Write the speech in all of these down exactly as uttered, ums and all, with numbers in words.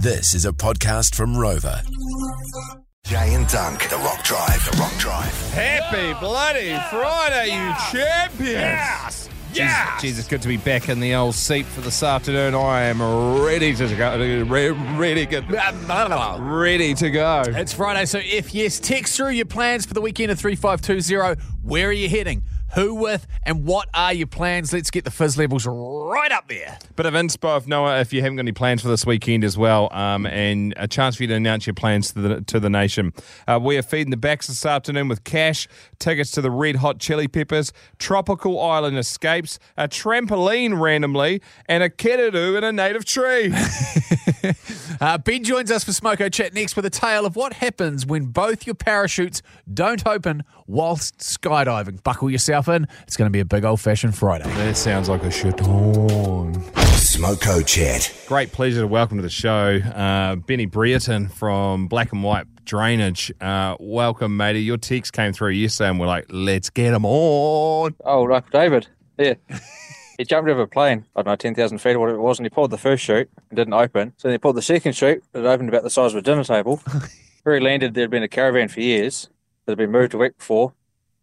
This is a podcast from Rover. Jay and Dunk, The Rock Drive, The Rock Drive. Happy bloody Friday, you champions! Yes! Yes! Jesus, it's good to be back in the old seat for this afternoon. I am ready to go. Ready, good. Ready to go. It's Friday, so if yes, text through your plans for the weekend at three five two zero. Where are you heading? Who with? And what are your plans? Let's get the fizz levels right up there. Bit of inspo of Noah if you haven't got any plans for this weekend as well, um, and a chance for you to announce your plans to the, to the nation. Uh, we are feeding the backs this afternoon with cash, tickets to the Red Hot Chili Peppers, tropical island escapes, a trampoline randomly, and a kereru in a native tree. uh, Ben joins us for Smoko Chat next with a tale of what happens when both your parachutes don't open whilst skydiving. Buckle yourself in. It's going to be a big old-fashioned Friday. That sounds like a shit-on. Smoko Chat. Great pleasure to welcome to the show uh, Benny Brereton from Black and White Drainage. Uh, welcome, matey. Your text came through yesterday and we're like, let's get them on. Oh, right, David. Yeah. He jumped over a plane, I don't know, ten thousand feet or whatever it was, and he pulled the first chute and didn't open. So then he pulled the second chute, it opened about the size of a dinner table. Where he landed, there had been a caravan for years that had been moved a week before.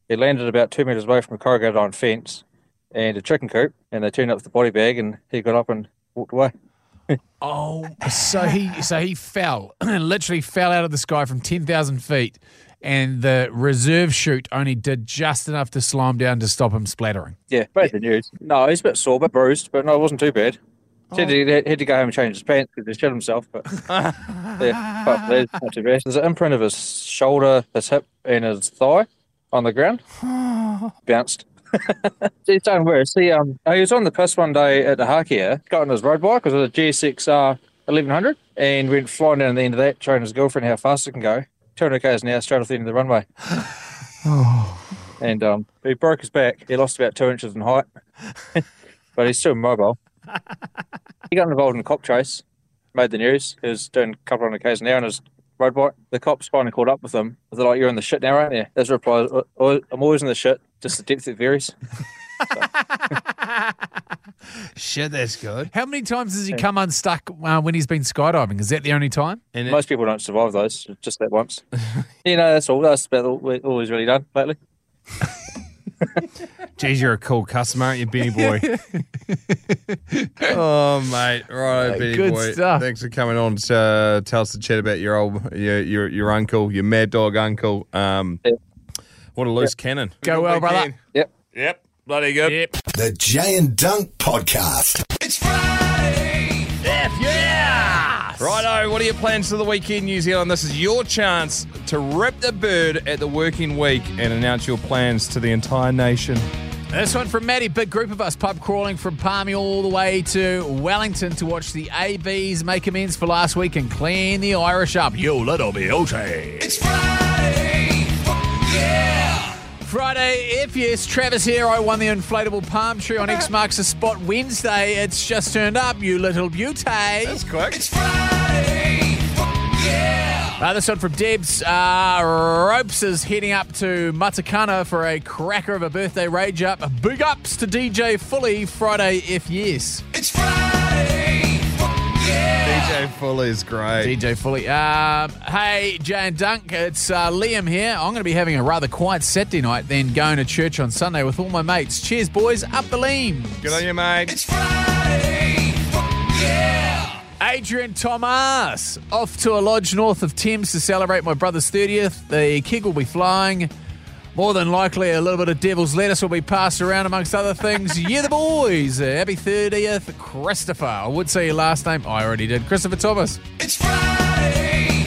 He landed about two metres away from a corrugated iron fence and a chicken coop, and they turned up with the body bag, and he got up and walked away. oh, so he so he fell, literally fell out of the sky from ten thousand feet, and the reserve chute only did just enough to slow him down to stop him splattering. Yeah, bad yeah. news. No, he's a bit sore, but bruised, but no, it wasn't too bad. Oh. Said he had to go home and change his pants because he shit himself, but yeah, but that's not too bad. There's an imprint of his shoulder, his hip, and his thigh on the ground. Bounced. He's done worse. He, um, he was on the piss one day at the Hakia, got on his road bike, it was a G S X R eleven hundred, and went flying down at the end of that, showing his girlfriend how fast it can go. two hundred k's an hour straight off the end of the runway. oh. And um, he broke his back. He lost about two inches in height, but he's still mobile. He got involved in a cop chase, made the news. He was doing a couple hundred k's an hour and his road bike. The cops finally caught up with him. They're like, you're in the shit now, aren't you? His reply, I'm always in the shit, just the depth that varies. Shit, that's good. How many times has he come unstuck uh, when he's been skydiving? Is that the only time? And Most it- people don't survive those, just that once. You know, that's all. That's about all, all he's really done lately. Jeez, you're a cool customer, aren't you, Benny boy? Oh, mate. Right, hey, Benny good boy. Stuff. Thanks for coming on to uh, tell us the chat about your old, your, your, your uncle, your mad dog uncle. Um, yep. What a loose yep. cannon. Go well, brother. Can. Yep. Yep. Bloody good. Yep. The Jay and Dunk Podcast. It's Friday. F yeah. Righto, what are your plans for the weekend, New Zealand? This is your chance to rip the bird at the working week and announce your plans to the entire nation. This one from Maddie, big group of us, pub crawling from Palmy all the way to Wellington to watch the A Bs make amends for last week and clean the Irish up. You little beauty. It's Friday. Yeah. Friday, if yes, Travis Hero won the inflatable palm tree on X Marks the Spot Wednesday. It's just turned up, you little beauty. That's quick. It's Friday. Yeah. Uh, this one from Debs. Uh, Ropes is heading up to Matakana for a cracker of a birthday rage up. Big ups to D J Fully Friday, if yes. It's Friday. Yeah. D J Fully's great. D J Fully. Um, hey, Jay and Dunk, it's uh, Liam here. I'm going to be having a rather quiet Saturday night, then going to church on Sunday with all my mates. Cheers, boys. Up the leams. Good on you, mate. It's Friday. Yeah. Adrian Thomas, off to a lodge north of Thames to celebrate my brother's thirtieth. The keg will be flying. More than likely, a little bit of devil's lettuce will be passed around, amongst other things. Yeah, the boys. Happy thirtieth, Christopher. I would say your last name. I already did. Christopher Thomas. It's Friday.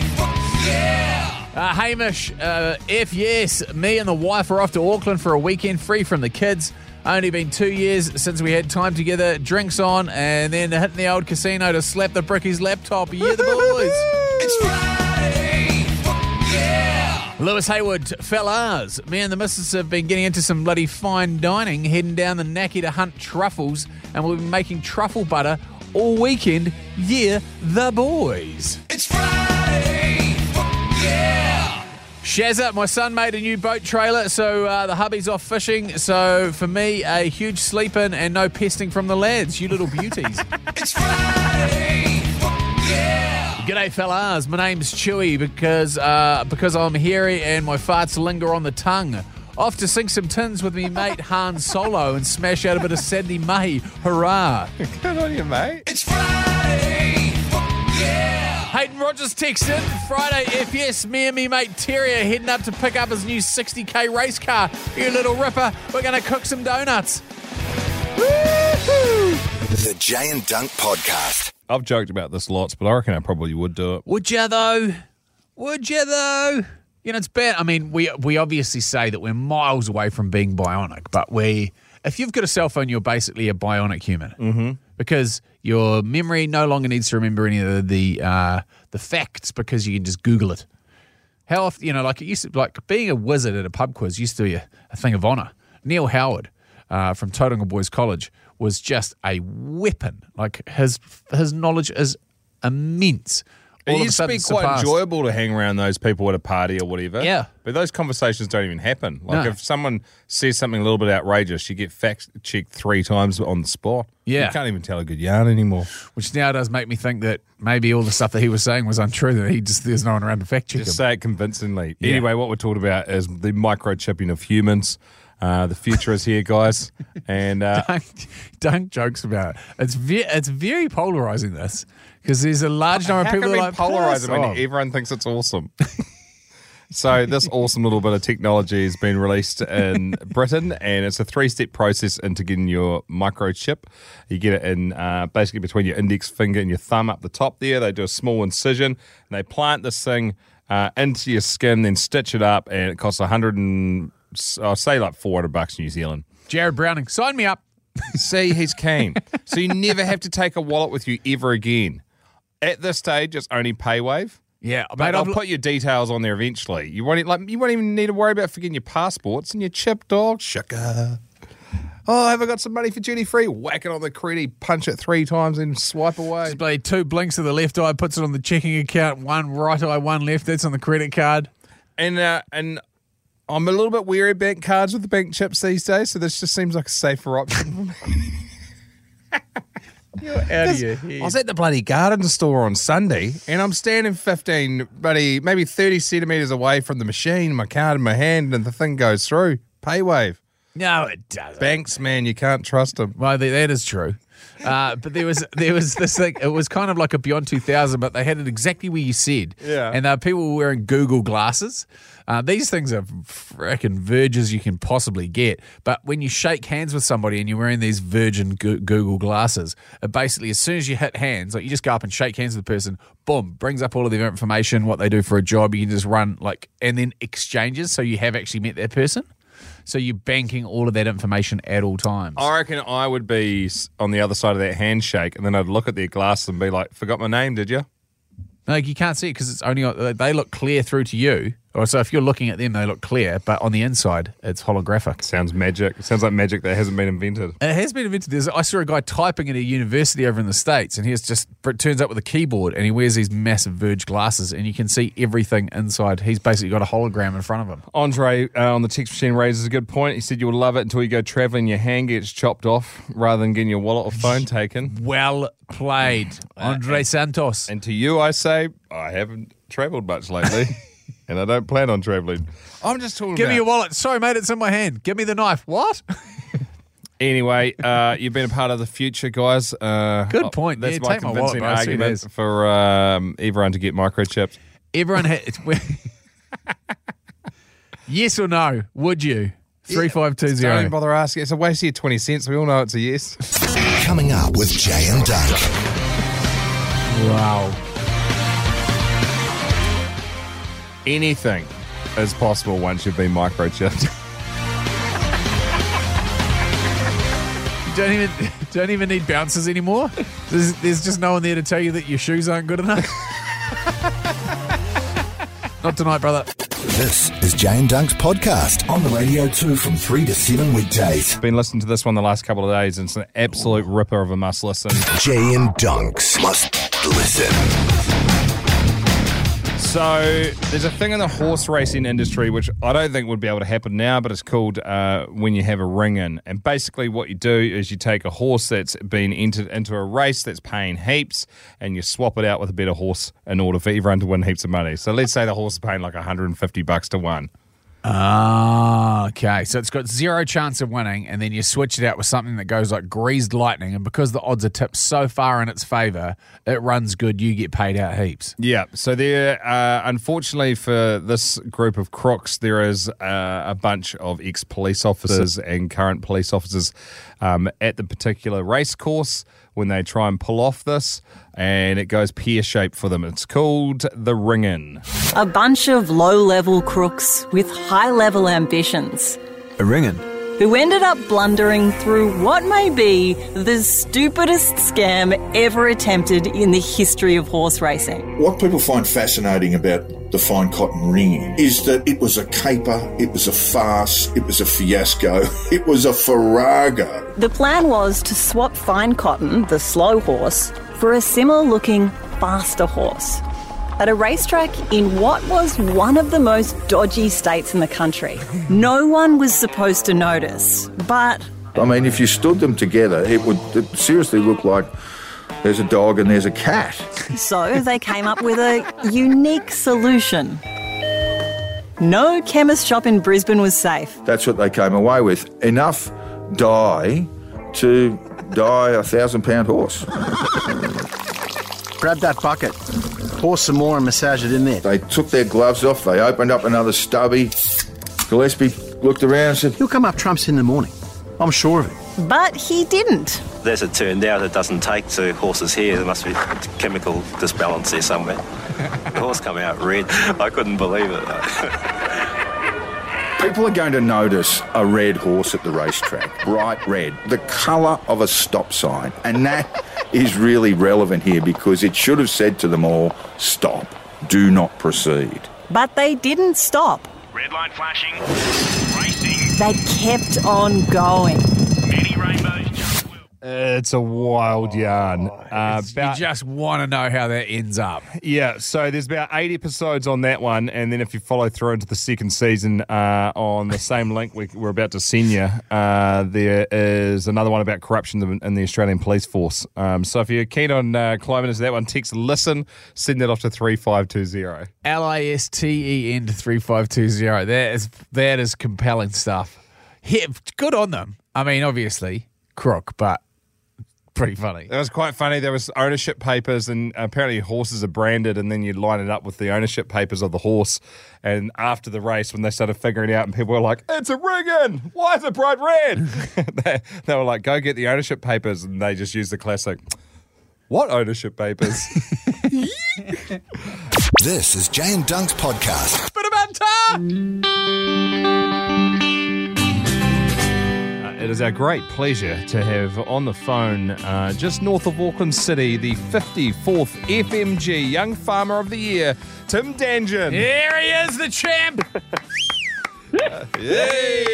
Yeah. Uh, Hamish, uh, if yes, me and the wife are off to Auckland for a weekend free from the kids. Only been two years since we had time together, drinks on, and then hitting the old casino to slap the brickies laptop. Yeah, the boys. It's Friday. Yeah. Lewis Hayward, fellas. Me and the missus have been getting into some bloody fine dining, heading down the Naki to hunt truffles, and we'll be making truffle butter all weekend. Yeah, the boys. It's Friday. Yeah. Shazza, my son made a new boat trailer, so uh, the hubby's off fishing. So for me, a huge sleep in and no pesting from the lads. You little beauties. It's Friday. Yeah. G'day fellas, my name's Chewy because uh, because I'm hairy and my farts linger on the tongue. Off to sink some tins with me mate Han Solo and smash out a bit of Sandy May. Hurrah. Good on you, mate. It's Friday. Yeah. Hayden Rogers texted, Friday F S, me and me mate Terry are heading up to pick up his new sixty k race car. You little ripper, we're going to cook some donuts. Woo-hoo. The Jay and Dunk Podcast. I've joked about this lots, but I reckon I probably would do it. Would you, though? Would you, though? You know, it's bad. I mean, we we obviously say that we're miles away from being bionic, but we, if you've got a cell phone, you're basically a bionic human mm-hmm. because your memory no longer needs to remember any of the uh, the facts because you can just Google it. How often, you know, like it used to, like being a wizard at a pub quiz used to be a, a thing of honour. Neil Howard uh, from Tauranga Boys College was just a weapon. Like, his his knowledge is immense. All it used to be quite surpassed. Enjoyable to hang around those people at a party or whatever. Yeah. But those conversations don't even happen. Like, no. If someone says something a little bit outrageous, you get fact-checked three times on the spot. Yeah. You can't even tell a good yarn anymore. Which now does make me think that maybe all the stuff that he was saying was untrue, that he just there's no one around to fact-check him. Just say it convincingly. Yeah. Anyway, what we're talking about is the microchipping of humans. Uh, the future is here, guys, and uh, don't, don't jokes about it. It's ve- it's very polarizing this because there's a large number of people that like polarizing when everyone thinks it's awesome. So this awesome little bit of technology has been released in Britain, and it's a three-step process into getting your microchip. You get it in uh, basically between your index finger and your thumb up the top there. They do a small incision, and they plant this thing uh, into your skin, then stitch it up, and it costs a hundred and I'll say like four hundred bucks New Zealand. Jared Browning, sign me up. See, he's keen. So you never have to take a wallet with you ever again. At this stage, it's only PayWave. Yeah, but mate, I'll I've... put your details on there eventually. You won't like you won't even need to worry about forgetting your passports and your chip, dog. Sugar. Oh, have I got some money for duty free? Whack it on the credit, punch it three times, and swipe away. Just play two blinks of the left eye, puts it on the checking account. One right eye, one left. That's on the credit card. And uh, and. I'm a little bit wary of bank cards with the bank chips these days, so this just seems like a safer option for me. You're out of your head. I was at the bloody garden store on Sunday, and I'm standing fifteen, buddy, maybe thirty centimetres away from the machine, my card in my hand, and the thing goes through. PayWave. No, it doesn't. Banks, man, you can't trust them. Well, that is true. Uh, but there was there was this thing, it was kind of like a Beyond two thousand, but they had it exactly where you said. Yeah. And uh, people were wearing Google glasses. Uh, these things are frickin' verges you can possibly get. But when you shake hands with somebody and you're wearing these virgin go- Google glasses, it basically, as soon as you hit hands, like you just go up and shake hands with the person, boom, brings up all of their information, what they do for a job. You can just run, like, and then exchanges, so you have actually met that person. So you're banking all of that information at all times. I reckon I would be on the other side of that handshake, and then I'd look at their glasses and be like, "Forgot my name, did you?" No, you can't see it because it's only they look clear through to you. Or so if you're looking at them, they look clear, but on the inside, it's holographic. Sounds magic. It sounds like magic that hasn't been invented. It has been invented. There's, I saw a guy typing at a university over in the States, and he just turns up with a keyboard, and he wears these massive Verge glasses, and you can see everything inside. He's basically got a hologram in front of him. Andre uh, on the text machine raises a good point. He said you'll love it until you go travelling, your hand gets chopped off rather than getting your wallet or phone taken. Well played, Andre uh, Santos. And to you, I say, I haven't travelled much lately. And I don't plan on travelling. I'm just talking Give about... Give me your wallet. Sorry, mate, it's in my hand. Give me the knife. What? Anyway, uh, you've been a part of the future, guys. Uh, Good point. That's yeah, my take convincing my wallet, argument bro, for um, everyone to get microchipped. Everyone had... Yes or no, would you? three five two zero. Yeah, don't even bother asking. It's a waste of your twenty cents. We all know it's a yes. Coming up with Jay and Dunk. Wow. Anything is possible once you've been microchipped. You don't even don't even need bouncers anymore. There's, there's just no one there to tell you that your shoes aren't good enough. Not tonight, brother. This is Jay and Dunk's podcast on the Radio two from three to seven weekdays. Been listening to this one the last couple of days, and it's an absolute ripper of a must listen. Jay and Dunk's must listen. So there's a thing in the horse racing industry which I don't think would be able to happen now, but it's called uh, when you have a ring in. And basically what you do is you take a horse that's been entered into a race that's paying heaps and you swap it out with a better horse in order for everyone to win heaps of money. So let's say the horse is paying like one hundred fifty bucks to one. Ah, okay. So it's got zero chance of winning, and then you switch it out with something that goes like greased lightning, and because the odds are tipped so far in its favour, it runs good, you get paid out heaps. Yeah. So there, uh, unfortunately for this group of crooks, there is uh, a bunch of ex-police officers and current police officers um, at the particular race course when they try and pull off this, and it goes pear-shaped for them. It's called the ring-in. A bunch of low-level crooks with high-level ambitions. A ring-in? Who ended up blundering through what may be the stupidest scam ever attempted in the history of horse racing. What people find fascinating about the Fine Cotton ring-in is that it was a caper, it was a farce, it was a fiasco, it was a farrago. The plan was to swap Fine Cotton, the slow horse, for a similar-looking, faster horse at a racetrack in what was one of the most dodgy states in the country. No one was supposed to notice, but... I mean, if you stood them together, it would it seriously look like there's a dog and there's a cat. So they came up with a unique solution. No chemist shop in Brisbane was safe. That's what they came away with. Enough dye to dye a thousand-pound horse. Grab that bucket. Pour some more and massage it in there. They took their gloves off. They opened up another stubby. Gillespie looked around and said, "He'll come up trumps in the morning. I'm sure of it." But he didn't. As it turned out, it doesn't take to horses' hair. There must be chemical disbalance there somewhere. The horse came out red. I couldn't believe it. People are going to notice a red horse at the racetrack. Bright red. The colour of a stop sign. And that... is really relevant here because it should have said to them all, stop, do not proceed. But they didn't stop. Red light flashing, racing. They kept on going. Many rainbows. It's a wild oh, yarn. Uh, about, you just want to know how that ends up. Yeah, so there's about eight episodes on that one, and then if you follow through into the second season uh, on the same link we, we're about to send you, uh, there is another one about corruption in the Australian police force. Um, so if you're keen on uh, climbing into that one, text LISTEN, send that off to three five two zero. L I S T E N to three five two zero. That is, that is compelling stuff. Yeah, good on them. I mean, obviously, crook, but... pretty funny. It was quite funny. There was ownership papers, and apparently horses are branded, and then you line it up with the ownership papers of the horse. And after the race, when they started figuring it out, and people were like, "It's a ring-in! Why is it bright red?" they, they were like, "Go get the ownership papers," and they just used the classic, "What ownership papers?" This is Jay and Dunk's podcast. Bit about tar. It is our great pleasure to have on the phone, uh, just north of Auckland City, the fifty-fourth F M G Young Farmer of the Year, Tim Dangen. Here he is, the champ. uh, yay!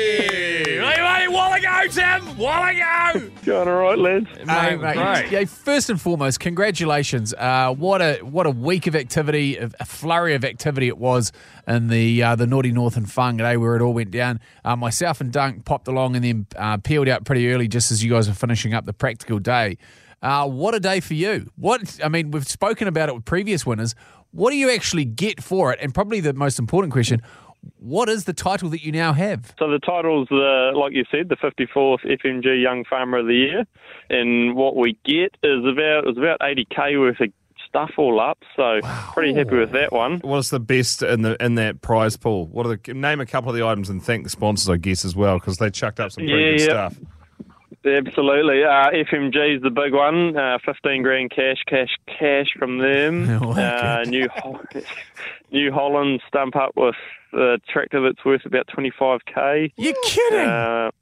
Hey, mate, while ago, Tim, while ago. Going all right, lads. Hey, mate, mate. Yeah, first and foremost, congratulations. Uh, what a what a week of activity, a flurry of activity it was. In the uh, the Naughty North and Whangarei where it all went down. Uh, myself and Dunk popped along and then uh, peeled out pretty early just as you guys were finishing up the practical day. Uh, what a day for you. What I mean, we've spoken about it with previous winners. What do you actually get for it? And probably the most important question, what is the title that you now have? So the title's, the, like you said, the fifty-fourth F M G Young Farmer of the Year. And what we get is about, is about eighty K worth of stuff all up, so wow. Pretty happy with that one. What's the best in the in that prize pool? What are the, name a couple of the items and thank the sponsors, I guess, as well, because they chucked up some pretty yeah, good yeah. stuff. Absolutely. Uh, F M G is the big one. Uh, Fifteen grand cash, cash, cash from them. Like uh, New New Holland stump up with a tractor that's worth about twenty five k. You're kidding. Uh,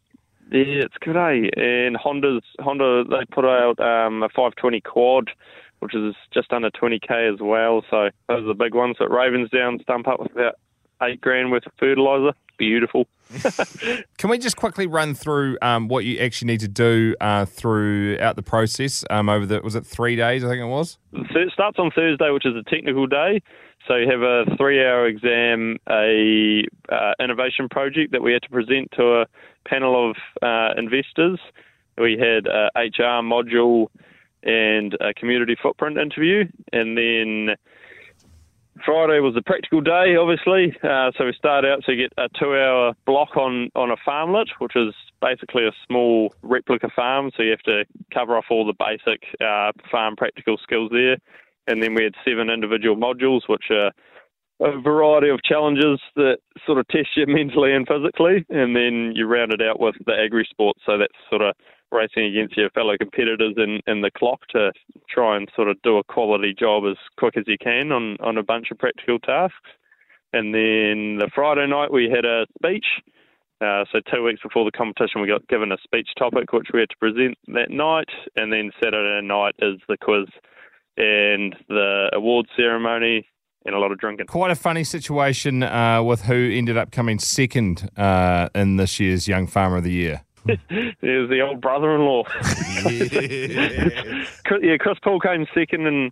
yeah, it's good, eh? And Honda's Honda they put out um, a five twenty quad, which is just under twenty K as well. So those are the big ones. So Ravensdown stump up with about eight grand worth of fertiliser. Beautiful. Can we just quickly run through um, what you actually need to do uh, throughout the process um, over the, was it three days I think it was? It starts on Thursday, which is a technical day. So you have a three-hour exam, a uh, innovation project that we had to present to a panel of uh, investors. We had a H R module and a community footprint interview. And then Friday was the practical day, obviously. Uh, so we start out, so you get a two-hour block on, on a farmlet, which is basically a small replica farm. So you have to cover off all the basic uh, farm practical skills there. And then we had seven individual modules, which are a variety of challenges that sort of test you mentally and physically. And then you round it out with the agri-sports. So that's sort of racing against your fellow competitors and, and the clock to try and sort of do a quality job as quick as you can on, on a bunch of practical tasks. And then the Friday night we had a speech. Uh, so two weeks before the competition, we got given a speech topic, which we had to present that night. And then Saturday night is the quiz and the award ceremony and a lot of drinking. Quite a funny situation uh, with who ended up coming second uh, in this year's Young Farmer of the Year. It was the old brother-in-law. Yes. Yeah, Chris Paul came second, and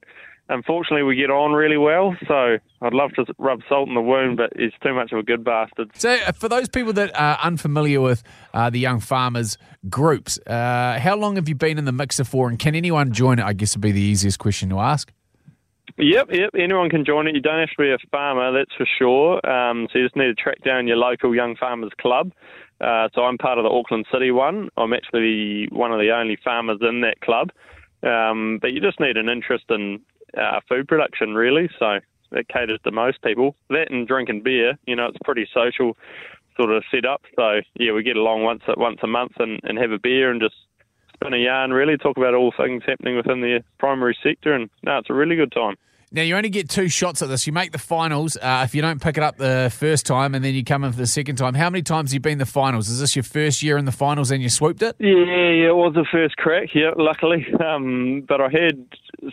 unfortunately we get on really well, so I'd love to rub salt in the wound, but he's too much of a good bastard. So for those people that are unfamiliar with uh, the Young Farmers groups, uh, how long have you been in the mixer for, and can anyone join it? I guess would be the easiest question to ask. Yep, yep, anyone can join it. You don't have to be a farmer, that's for sure. Um, so you just need to track down your local Young Farmers Club. Uh, so I'm part of the Auckland City one. I'm actually one of the only farmers in that club. Um, but you just need an interest in uh, food production, really. So it caters to most people. That and drinking beer, you know, it's pretty social sort of set up. So, yeah, we get along once a, once a month and, and have a beer and just spin a yarn, really, talk about all things happening within the primary sector. And, no, it's a really good time. Now, you only get two shots at this. You make the finals. Uh, if you don't pick it up the first time and then you come in for the second time, how many times have you been in the finals? Is this your first year in the finals and you swooped it? Yeah, yeah, it was the first crack, yeah, luckily. Um, but I had,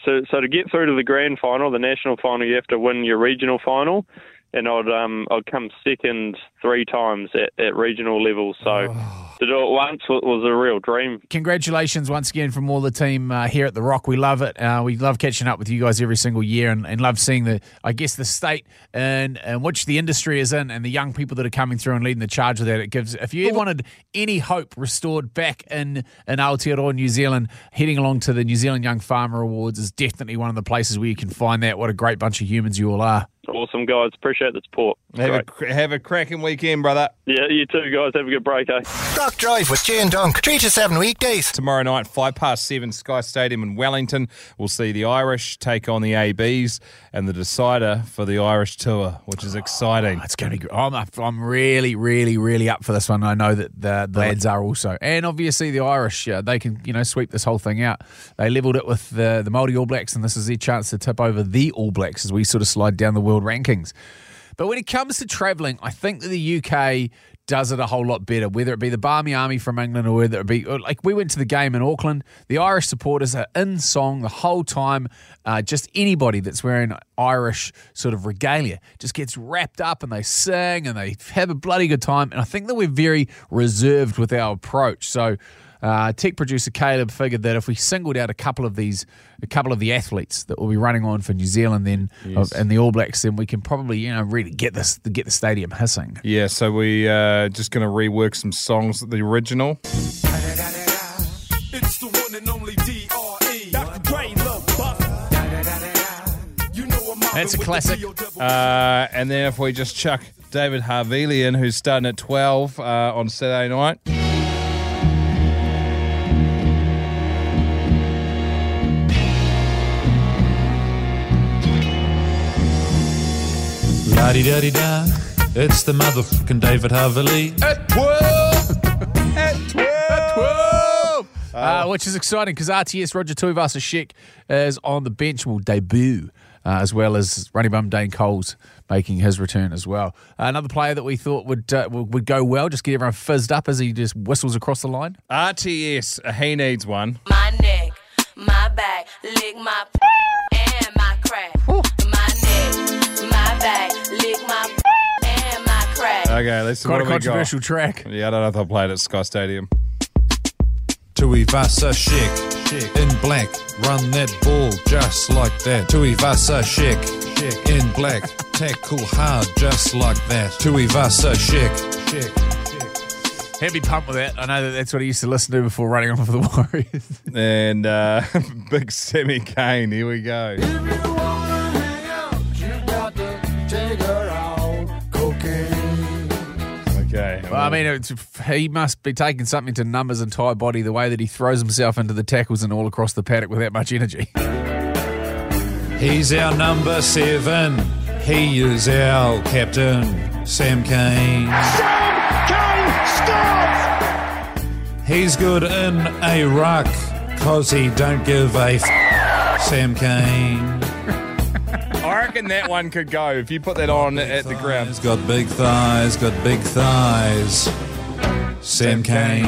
so, so to get through to the grand final, the national final, you have to win your regional final. And I'd um I'd come second three times at, at regional level, so oh. to do it once was a real dream. Congratulations once again from all the team uh, here at The Rock. We love it. Uh, we love catching up with you guys every single year, and, and love seeing the I guess the state and in which the industry is in, and the young people that are coming through and leading the charge of that. It gives. If you ever wanted any hope restored back in in Aotearoa, New Zealand, heading along to the New Zealand Young Farmer Awards is definitely one of the places where you can find that. What a great bunch of humans you all are. Awesome, guys. Appreciate the support. Have Great. a have a cracking weekend, brother. Yeah, you too, guys. Have a good break, eh? Doc Drive with Jay and Donk. Three to seven weekdays. Tomorrow night, five past seven, Sky Stadium in Wellington. We'll see the Irish take on the A Bs and the decider for the Irish tour, which is exciting. Oh, it's going to be. I'm up, I'm really, really, really up for this one. I know that the, the lads are also, and obviously the Irish. Uh, they can, you know, sweep this whole thing out. They levelled it with the the Māori All Blacks, and this is their chance to tip over the All Blacks as we sort of slide down the world rankings. But when it comes to travelling, I think that the U K does it a whole lot better, whether it be the Barmy Army from England or whether it be, like we went to the game in Auckland, the Irish supporters are in song the whole time. Uh, just anybody that's wearing Irish sort of regalia just gets wrapped up and they sing and they have a bloody good time. And I think that we're very reserved with our approach. So Uh, tech producer Caleb figured that if we singled out a couple of these, a couple of the athletes that will be running on for New Zealand, then yes. uh, and the All Blacks, then we can probably, you know, really get this, get the stadium hissing. Yeah, so we uh, just going to rework some songs, the original. It's the one and only D R E. Doctor Dre, Lil Buff. That's a classic. Uh, and then if we just chuck David Harvey in, who's starting at twelve uh, on Saturday night. La-di-da-di-da, it's the motherfucking David Harvey. At twelve! At twelve! At twelve! Uh, uh, which is exciting because R T S Roger Tuivasa-Sheck is on the bench and will debut, uh, as well as Running Bum Dane Coles making his return as well. Uh, another player that we thought would, uh, would go well, just get everyone fizzed up as he just whistles across the line. R T S, uh, he needs one. My neck, my back, lick my p- and my crack. Ooh. My neck, my back. Lick my and Okay, let's see what we got. Quite a controversial track. Yeah, I don't know if they'll play it at Sky Stadium. Two of us are chic, in black, run that ball just like that. Two of us are chic, in black, tackle hard just like that. Two of us are chic. Had me pumped with that. I know that that's what I used to listen to before running on for the Warriors. And uh, Big Sammy Kane, here we go. If you wanna hang out, you got to take her out cocaine. Okay. Well, I mean, it's, he must be taking something to numb his entire body the way that he throws himself into the tackles and all across the paddock with that much energy. He's our number seven. He is our captain, Sam Kane. Sam Kane! He's good in a ruck, cause he don't give a f- Sam Kane. I reckon that one could go if you put that on at the ground. He's got big thighs, got big thighs. Sam Kane.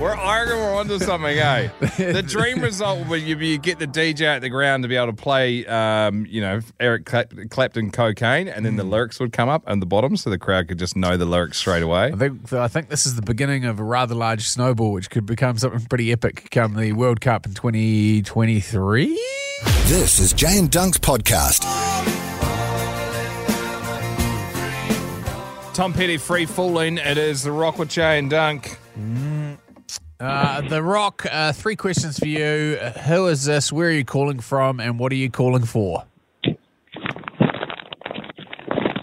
We're I reckon we're onto something, eh? The dream result will be you get the D J at the ground to be able to play, um, you know, Eric Clapton Cocaine, and then the lyrics would come up on the bottom so the crowd could just know the lyrics straight away. I think I think this is the beginning of a rather large snowball, which could become something pretty epic come the World Cup in twenty twenty-three. This is Jay and Dunk's podcast. Tom Petty, Free Falling. It is The Rock with Jay and Dunk. Mm. Uh, the Rock, uh, three questions for you. Who is this? Where are you calling from? And what are you calling for?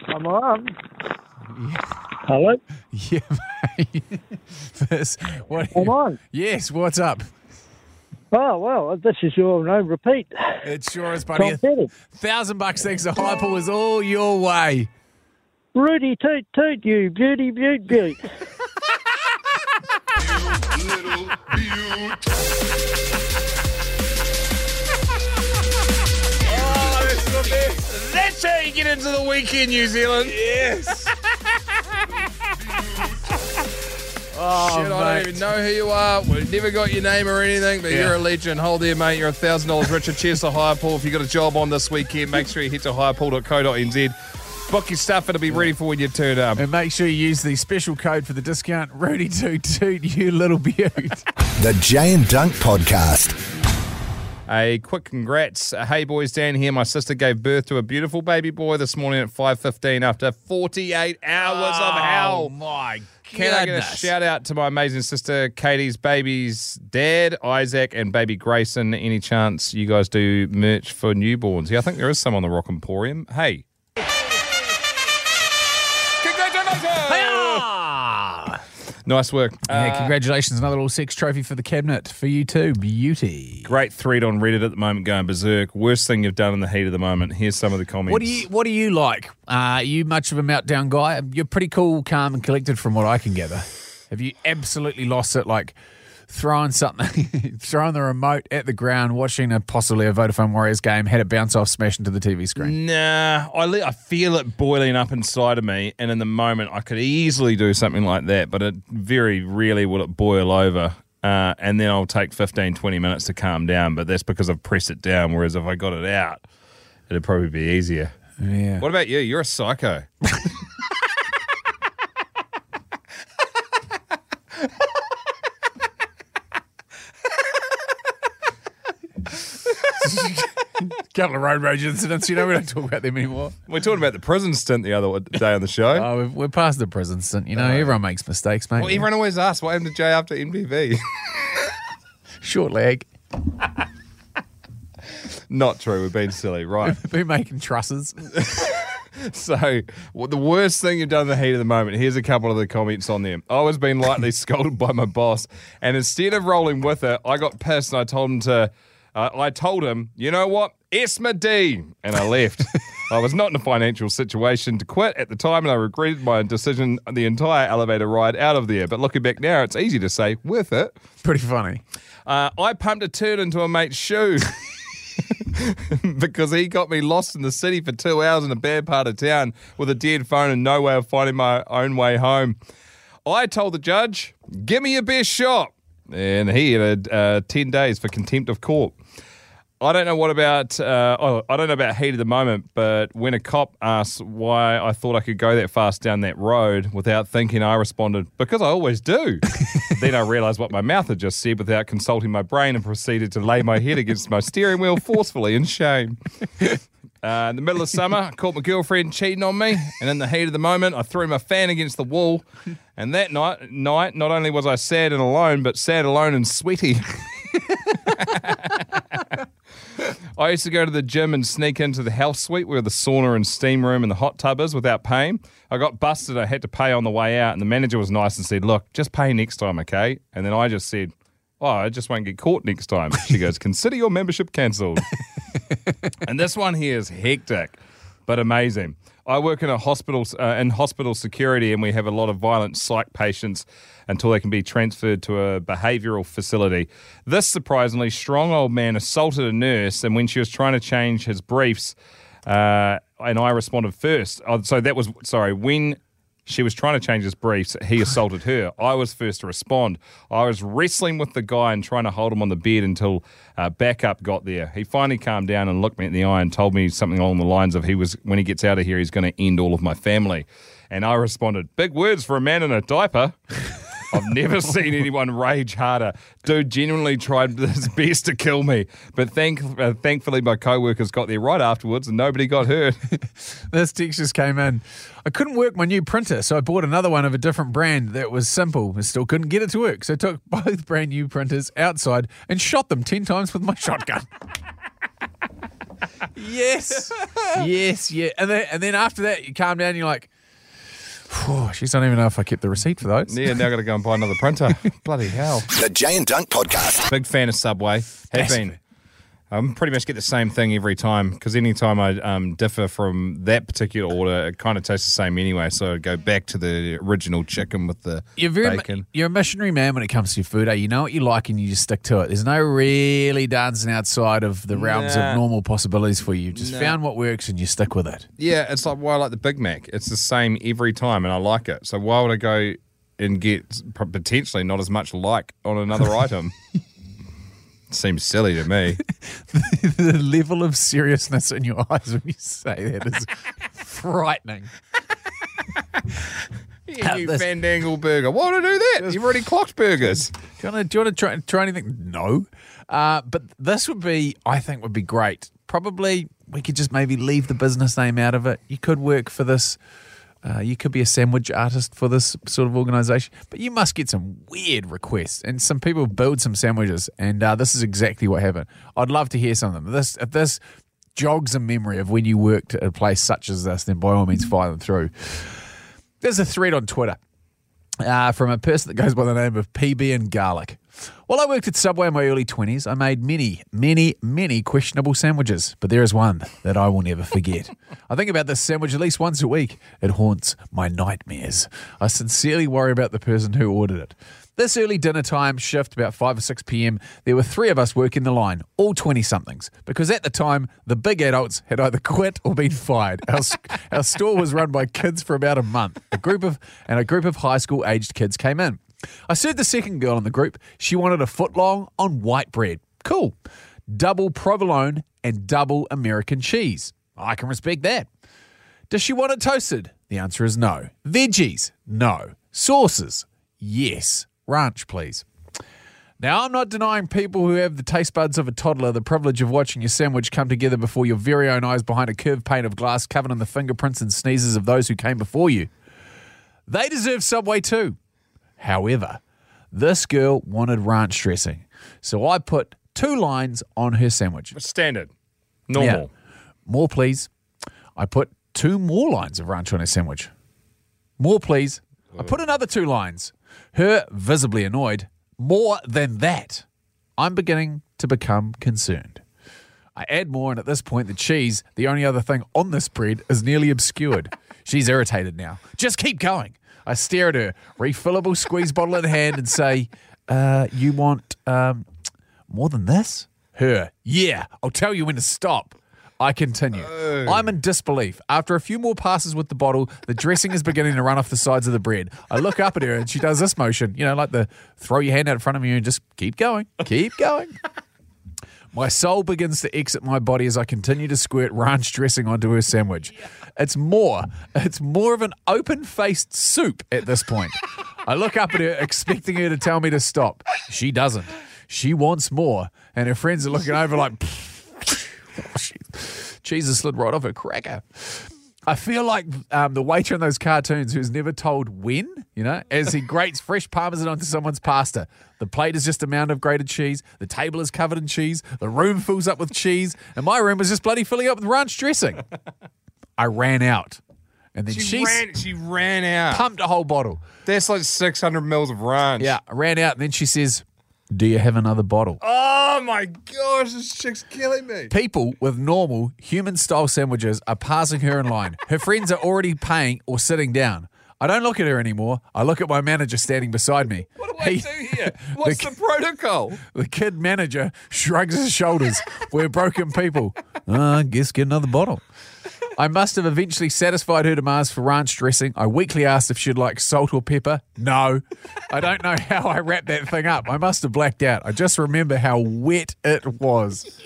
Come on. Yeah. Hello? Yeah, mate. this, what Come you, on. Yes, what's up? Oh, well, this is your known repeat. It sure is, buddy. A thousand bucks thanks to Hyper was all your way. Rooty toot toot, you beauty, beauty, beauty. Oh, that's the best. That's how you get into the weekend, New Zealand. Yes. Oh, shit, mate. I don't even know who you are. We've never got your name or anything, but yeah. You're a legend. Hold there, mate. You're one thousand dollars richer. Cheers to Hirepool. If you've got a job on this weekend, make sure you head to hirepool dot co dot n z. Book your stuff, it'll be ready for when you turn up. And make sure you use the special code for the discount, Rooty Toot Toot, you little beaut. The Jay and Dunk Podcast. A quick congrats. Hey, boys, Dan here. My sister gave birth to a beautiful baby boy this morning at five fifteen after forty-eight hours oh, of hell. Oh, my God. Can I get a shout-out to my amazing sister, Katie's baby's dad, Isaac, and baby Grayson? Any chance you guys do merch for newborns? Yeah, I think there is some on the Rock Emporium. Hey. Nice work. Yeah, uh, congratulations. Another little sex trophy for the cabinet. For you too. Beauty. Great thread on Reddit at the moment going berserk. Worst thing you've done in the heat of the moment. Here's some of the comments. What do you What do you like? Uh, are you much of a meltdown guy? You're pretty cool, calm and collected from what I can gather. Have you absolutely lost it? Like throwing something, throwing the remote at the ground, watching a possibly a Vodafone Warriors game, had it bounce off, smash into the T V screen. Nah, I le- I feel it boiling up inside of me, and in the moment I could easily do something like that, but it very rarely will it boil over, uh, and then I'll take fifteen, twenty minutes to calm down, but that's because I've pressed it down, whereas if I got it out, it'd probably be easier. Yeah. What about you? You're a psycho. Couple of road rage incidents, you know, we don't talk about them anymore. We're talking about the prison stint the other day on the show. Oh, we've, we're past the prison stint, you know. Uh, everyone makes mistakes, mate. Well, everyone always asks what happened to Jay after M P V. Short leg. Not true. We've been silly, right? We've been making trusses. So, well, the worst thing you've done in the heat of the moment, here's a couple of the comments on them. I was being lightly scolded by my boss, and instead of rolling with it, I got pissed and I told him to. Uh, I told him, you know what, Esma D, and I left. I was not in a financial situation to quit at the time, and I regretted my decision the entire elevator ride out of there. But looking back now, it's easy to say, worth it. Pretty funny. Uh, I pumped a turd into a mate's shoe because he got me lost in the city for two hours in a bad part of town with a dead phone and no way of finding my own way home. I told the judge, give me your best shot. And he had uh, ten days for contempt of court. I don't know what about, uh, oh, I don't know about heat at the moment, but when a cop asks why I thought I could go that fast down that road without thinking, I responded, because I always do. Then I realised what my mouth had just said without consulting my brain and proceeded to lay my head against my steering wheel forcefully in shame. Uh, in the middle of summer, I caught my girlfriend cheating on me, and in the heat of the moment, I threw my fan against the wall. And that night, night not only was I sad and alone, but sad, alone, and sweaty. I used to go to the gym and sneak into the health suite where the sauna and steam room and the hot tub is without paying. I got busted. I had to pay on the way out, and the manager was nice and said, look, just pay next time, okay? And then I just said, oh, I just won't get caught next time. She goes, consider your membership cancelled. And this one here is hectic, but amazing. I work in a hospital uh, in hospital security, and we have a lot of violent psych patients until they can be transferred to a behavioural facility. This surprisingly strong old man assaulted a nurse, and when she was trying to change his briefs, uh, and I responded first. Oh, so that was sorry when. She was trying to change his briefs. He assaulted her. I was first to respond. I was wrestling with the guy and trying to hold him on the bed until uh, backup got there. He finally calmed down and looked me in the eye and told me something along the lines of, he was when he gets out of here, he's going to end all of my family. And I responded, big words for a man in a diaper. I've never seen anyone rage harder. Dude genuinely tried his best to kill me, but thank, uh, thankfully my co-workers got there right afterwards and nobody got hurt. This text just came in. I couldn't work my new printer, so I bought another one of a different brand that was simple and still couldn't get it to work. So I took both brand new printers outside and shot them ten times with my shotgun. Yes. Yes, yeah. And then, and then after that, you calm down and you're like, whew, she's not even know if I kept the receipt for those. Yeah, now I've got to go and buy another printer. Bloody hell. The Jay and Dunk Podcast. Big fan of Subway. Have That's been. I um, pretty much get the same thing every time, because any time I um, differ from that particular order, it kind of tastes the same anyway, so I go back to the original chicken with the you're very bacon. Mi- you're a missionary man when it comes to your food, eh? You know what you like and you just stick to it. There's no really dancing outside of the realms nah. of normal possibilities for you. You've just nah. found what works and you stick with it. Yeah, it's like why well, I like the Big Mac. It's the same every time and I like it. So why would I go and get potentially not as much like on another item? Seems silly to me. the, the level of seriousness in your eyes when you say that is frightening. Yeah, you this. Fandangle burger. Why would I do that? You've already clocked burgers. Do you want to try, try anything? No. Uh, but this would be, I think, would be great. Probably we could just maybe leave the business name out of it. You could work for this. Uh, you could be a sandwich artist for this sort of organisation, but you must get some weird requests, and some people build some sandwiches, and uh, this is exactly what happened. I'd love to hear some of them. This, if this jogs a memory of when you worked at a place such as this, then by all means fire them through. There's a thread on Twitter uh, from a person that goes by the name of P B and Garlic. While I worked at Subway in my early twenties, I made many, many, many questionable sandwiches, but there is one that I will never forget. I think about this sandwich at least once a week. It haunts my nightmares. I sincerely worry about the person who ordered it. This early dinner time shift, about five or six p.m, there were three of us working the line, all twenty-somethings, because at the time, the big adults had either quit or been fired. Our, our store was run by kids for about a month, a group of and a group of high school-aged kids came in. I served the second girl in the group. She wanted a foot long on white bread. Cool. Double provolone and double American cheese. I can respect that. Does she want it toasted? The answer is no. Veggies? No. Sauces? Yes. Ranch, please. Now, I'm not denying people who have the taste buds of a toddler the privilege of watching your sandwich come together before your very own eyes behind a curved pane of glass covered in the fingerprints and sneezes of those who came before you. They deserve Subway too. However, this girl wanted ranch dressing, so I put two lines on her sandwich. Standard. Normal. Yeah. More, please. I put two more lines of ranch on her sandwich. More, please. Whoa. I put another two lines. Her visibly annoyed. More than that. I'm beginning to become concerned. I add more, and at this point, the cheese, the only other thing on this bread, is nearly obscured. She's irritated now. Just keep going. I stare at her, refillable squeeze bottle in hand, and say, uh, you want um, more than this? Her, yeah, I'll tell you when to stop. I continue. Oh. I'm in disbelief. After a few more passes with the bottle, the dressing is beginning to run off the sides of the bread. I look up at her, and she does this motion, you know, like the throw your hand out in front of you and just keep going, keep going. My soul begins to exit my body as I continue to squirt ranch dressing onto her sandwich. It's more. It's more of an open-faced soup at this point. I look up at her, expecting her to tell me to stop. She doesn't. She wants more. And her friends are looking over like... Cheese has slid right off her cracker. I feel like um, the waiter in those cartoons who's never told when, you know, as he grates fresh parmesan onto someone's pasta. The plate is just a mound of grated cheese. The table is covered in cheese. The room fills up with cheese. And my room is just bloody filling up with ranch dressing. I ran out. And then she, she, ran, she ran out. Pumped a whole bottle. That's like six hundred mils of ranch. Yeah, I ran out. And then she says, do you have another bottle? Oh, my gosh, this chick's killing me. People with normal human-style sandwiches are passing her in line. Her friends are already paying or sitting down. I don't look at her anymore. I look at my manager standing beside me. What do he, I do here? What's the, the protocol? The kid manager shrugs his shoulders. We're broken people. Uh, I guess get another bottle. I must have eventually satisfied her demands for ranch dressing. I weakly asked if she'd like salt or pepper. No. I don't know how I wrapped that thing up. I must have blacked out. I just remember how wet it was.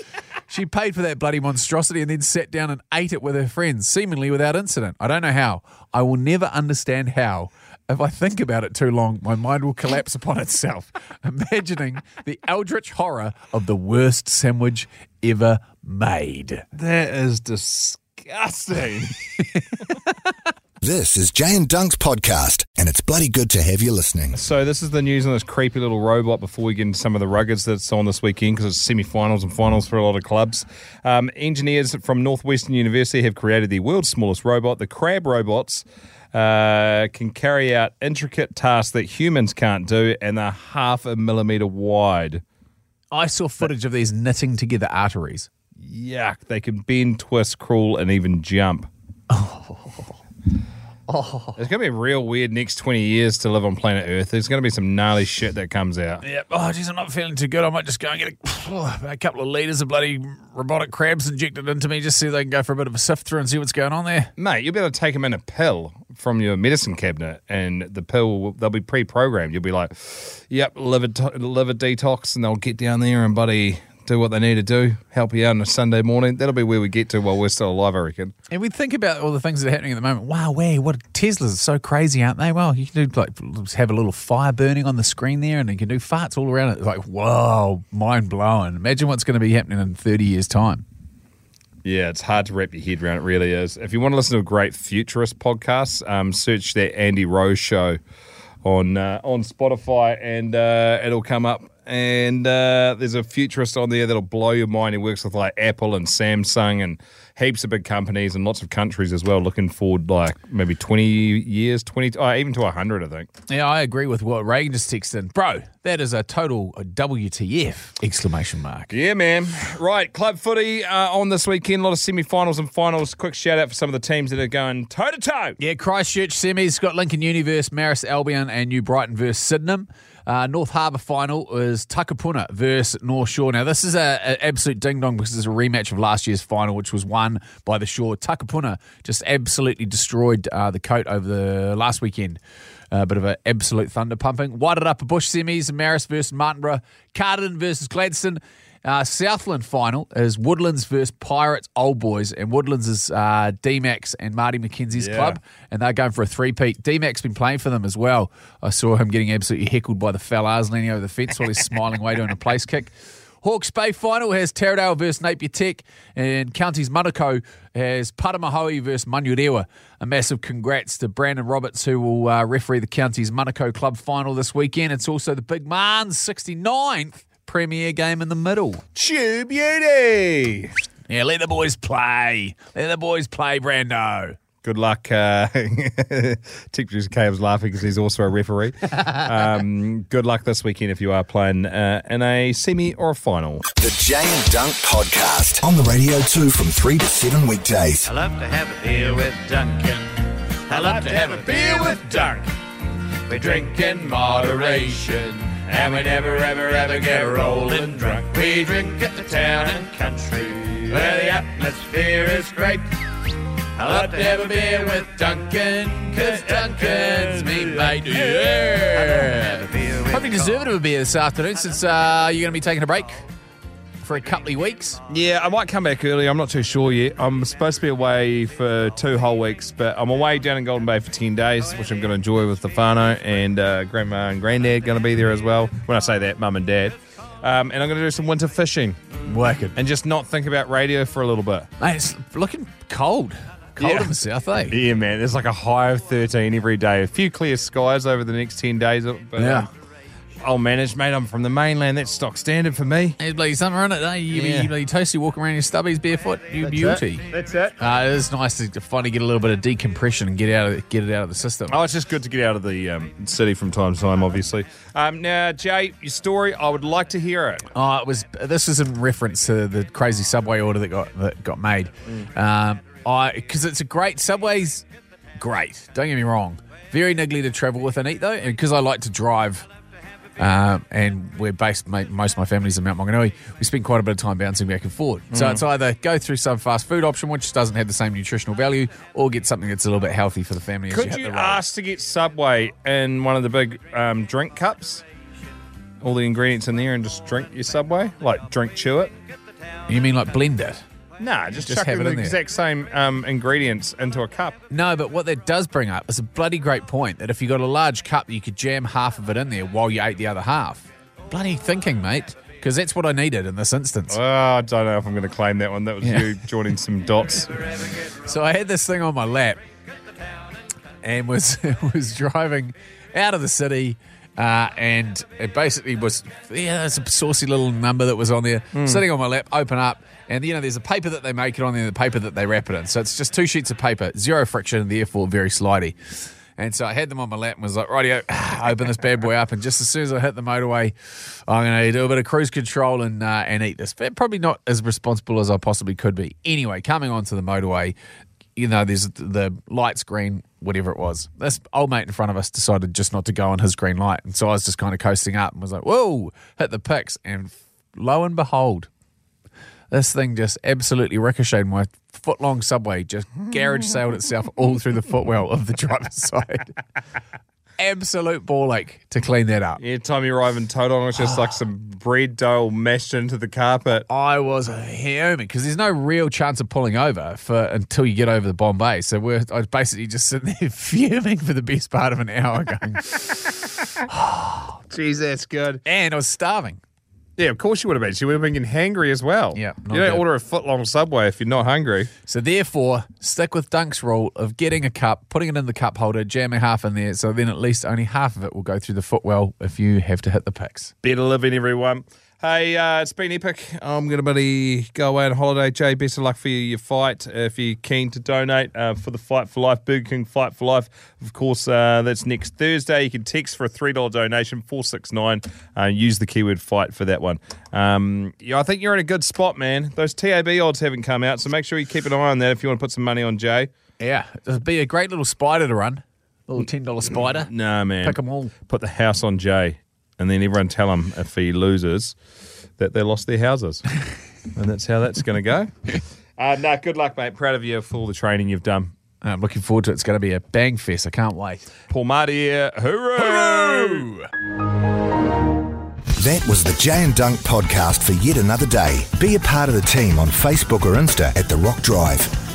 She paid for that bloody monstrosity and then sat down and ate it with her friends, seemingly without incident. I don't know how. I will never understand how. If I think about it too long, my mind will collapse upon itself, imagining the eldritch horror of the worst sandwich ever made. That is disgusting. Disgusting. This is Jay and Dunk's podcast, and it's bloody good to have you listening. So this is the news on this creepy little robot before we get into some of the ruggeds that's on this weekend, because it's semi-finals and finals for a lot of clubs. Um, engineers from Northwestern University have created the world's smallest robot. The crab robots uh, can carry out intricate tasks that humans can't do, and they're half a millimetre wide. I saw footage of these knitting together arteries. Yuck, they can bend, twist, crawl, and even jump. Oh. Oh. It's going to be real weird next twenty years to live on planet Earth. There's going to be some gnarly shit that comes out. Yep. Oh, geez, I'm not feeling too good. I might just go and get a, a couple of litres of bloody robotic crabs injected into me just so they can go for a bit of a sift through and see what's going on there. Mate, you'll be able to take them in a pill from your medicine cabinet, and the pill, they'll be pre-programmed. You'll be like, yep, liver, to- liver detox, and they'll get down there and buddy... do what they need to do, help you out on a Sunday morning. That'll be where we get to while we're still alive, I reckon. And we think about all the things that are happening at the moment. Wow, way, what Teslas are so crazy, aren't they? Well, you can do, like, have a little fire burning on the screen there, and you can do farts all around it. It's like, whoa, mind-blowing. Imagine what's going to be happening in thirty years' time. Yeah, it's hard to wrap your head around. It really is. If you want to listen to a great futurist podcast, um, search that Andy Rose show on uh, on Spotify, and uh, it'll come up. And uh, there's a futurist on there that'll blow your mind. He works with like Apple and Samsung and heaps of big companies and lots of countries as well, looking forward like maybe twenty years, twenty, oh, even to one hundred, I think. Yeah, I agree with what Reagan just texted in. Bro, that is a total W T F, exclamation mark. Yeah, man. Right, club footy uh, on this weekend. A lot of semi-finals and finals. Quick shout-out for some of the teams that are going toe-to-toe. Yeah, Christchurch semis, got Lincoln Uni versus Marist Albion and New Brighton versus Sydenham. Uh, North Harbour final is Takapuna versus North Shore. Now, this is an absolute ding-dong because it's a rematch of last year's final, which was won by the Shore. Takapuna just absolutely destroyed uh, the Coat over the last weekend. A uh, bit of an absolute thunder pumping. Wairarapa Bush semis, Marist versus Martinborough. Cardigan versus Gladstone. Uh, Southland final is Woodlands versus Pirates Old Boys, and Woodlands is uh, D-Max and Marty McKenzie's yeah. club, and they're going for a three-peat. D-Max been playing for them as well. I saw him getting absolutely heckled by the fellas leaning over the fence while he's smiling away doing a place kick. Hawke's Bay final has Taradale versus Napier Tech, and Counties Manukau has Paramahoe versus Manurewa. A massive congrats to Brandon Roberts, who will uh, referee the Counties Manukau club final this weekend. It's also the Big Man's sixty-ninth premier game in the middle. Chew beauty. Yeah, let the boys play. Let the boys play, Brando. Good luck. Uh, Tech producer K was laughing because he's also a referee. um, good luck this weekend if you are playing uh, in a semi or a final. The Jay and Dunk Podcast. On the radio too from three to seven weekdays. I love to have a beer with Duncan. I love to have a beer with Dunk. We drink in moderation. And we never, ever, ever get rolling drunk. We drink at the town and country where the atmosphere is great. I love to have a beer with Duncan, because Duncan's me mate. Yeah. Probably deserve it of a beer this afternoon, since uh, you're going to be taking a break for a couple of weeks. Yeah, I might come back early. I'm not too sure yet. I'm supposed to be away for two whole weeks, but I'm away down in Golden Bay for ten days, which I'm going to enjoy with the whānau, and uh, Grandma and Granddad going to be there as well. When I say that, Mum and Dad. Um, and I'm going to do some winter fishing. Wicked. And just not think about radio for a little bit. Mate, it's looking cold. Cold yeah. in the south, eh? Yeah, man. There's like a high of thirteen every day. A few clear skies over the next ten days. But, yeah. Um, I'll manage, mate. I'm from the mainland. That's stock standard for me. There's bloody summer on it, eh? You, yeah. you bloody toasty, walk around your stubbies barefoot. You That's beauty. It. That's it. Uh, it is nice to finally get a little bit of decompression and get out of get it out of the system. Oh, it's just good to get out of the um, city from time to time, obviously. Um, now, Jay, your story. I would like to hear it. Oh, it was. This is in reference to the crazy Subway order that got that got made. Mm. Um, I because it's a great Subway's great. Don't get me wrong. Very niggly to travel with and eat though, and because I like to drive. Um, and we're based, mate, most of my family's in Mount Maunganui. We spend quite a bit of time bouncing back and forward. So mm. it's either go through some fast food option, which doesn't have the same nutritional value, or get something that's a little bit healthy for the family. Could as you, you hit the road. Ask to get Subway in one of the big um, drink cups? All the ingredients in there and just drink your Subway? Like drink chew it? You mean like blend it? Nah, just, just chuck have it in the there. exact same um, ingredients into a cup. No, but what that does bring up is a bloody great point, that if you got a large cup, you could jam half of it in there while you ate the other half. Bloody thinking, mate, because that's what I needed in this instance. Oh, I don't know if I'm going to claim that one. That was yeah. you joining some dots. So I had this thing on my lap and was was driving out of the city. Uh, and it basically was, yeah, there's a saucy little number that was on there, mm. sitting on my lap, open up, and, you know, there's a paper that they make it on there and the paper that they wrap it in. So it's just two sheets of paper, zero friction, therefore very slidey. And so I had them on my lap and was like, rightio, open this bad boy up. And just as soon as I hit the motorway, I'm going to do a bit of cruise control and uh, and eat this. But probably not as responsible as I possibly could be. Anyway, coming onto the motorway, you know, there's the lights green, whatever it was. This old mate in front of us decided just not to go on his green light. And so I was just kind of coasting up and was like, whoa, hit the picks. And lo and behold, this thing just absolutely ricocheted. My foot-long Subway just garage sailed itself all through the footwell of the driver's side. Absolute ball ache to clean that up. Yeah, time you arrive in Tauranga, it's just like some bread dough mashed into the carpet. I was human because there's no real chance of pulling over for until you get over the Bombay. So we're I was basically just sitting there fuming for the best part of an hour going, oh, geez, that's good. And I was starving. Yeah, of course you would have been. She would have been getting hangry as well. Yeah, you don't good. order a foot-long Subway if you're not hungry. So therefore, stick with Dunk's rule of getting a cup, putting it in the cup holder, jamming half in there, so then at least only half of it will go through the footwell if you have to hit the picks. Better living, everyone. Hey, uh, it's been epic. I'm going to buddy go away on holiday. Jay, best of luck for you, your fight. Uh, if you're keen to donate uh, for the Fight for Life, Burger King Fight for Life, of course, uh, that's next Thursday. You can text for a three dollars donation, four six nine. Uh, use the keyword fight for that one. Um, yeah, I think you're in a good spot, man. Those T A B odds haven't come out, so make sure you keep an eye on that if you want to put some money on Jay. Yeah, it'd be a great little spider to run. A little ten dollars spider. No, man. Pick them all. Put the house on Jay. And then everyone tell him if he loses that they lost their houses. And that's how that's going to go. Uh, no, good luck, mate. Proud of you for all the training you've done. I'm looking forward to it. It's going to be a bang fest. I can't wait. Paul Martier, hooroo! That was the Jay and Dunk podcast for yet another day. Be a part of the team on Facebook or Insta at The Rock Drive.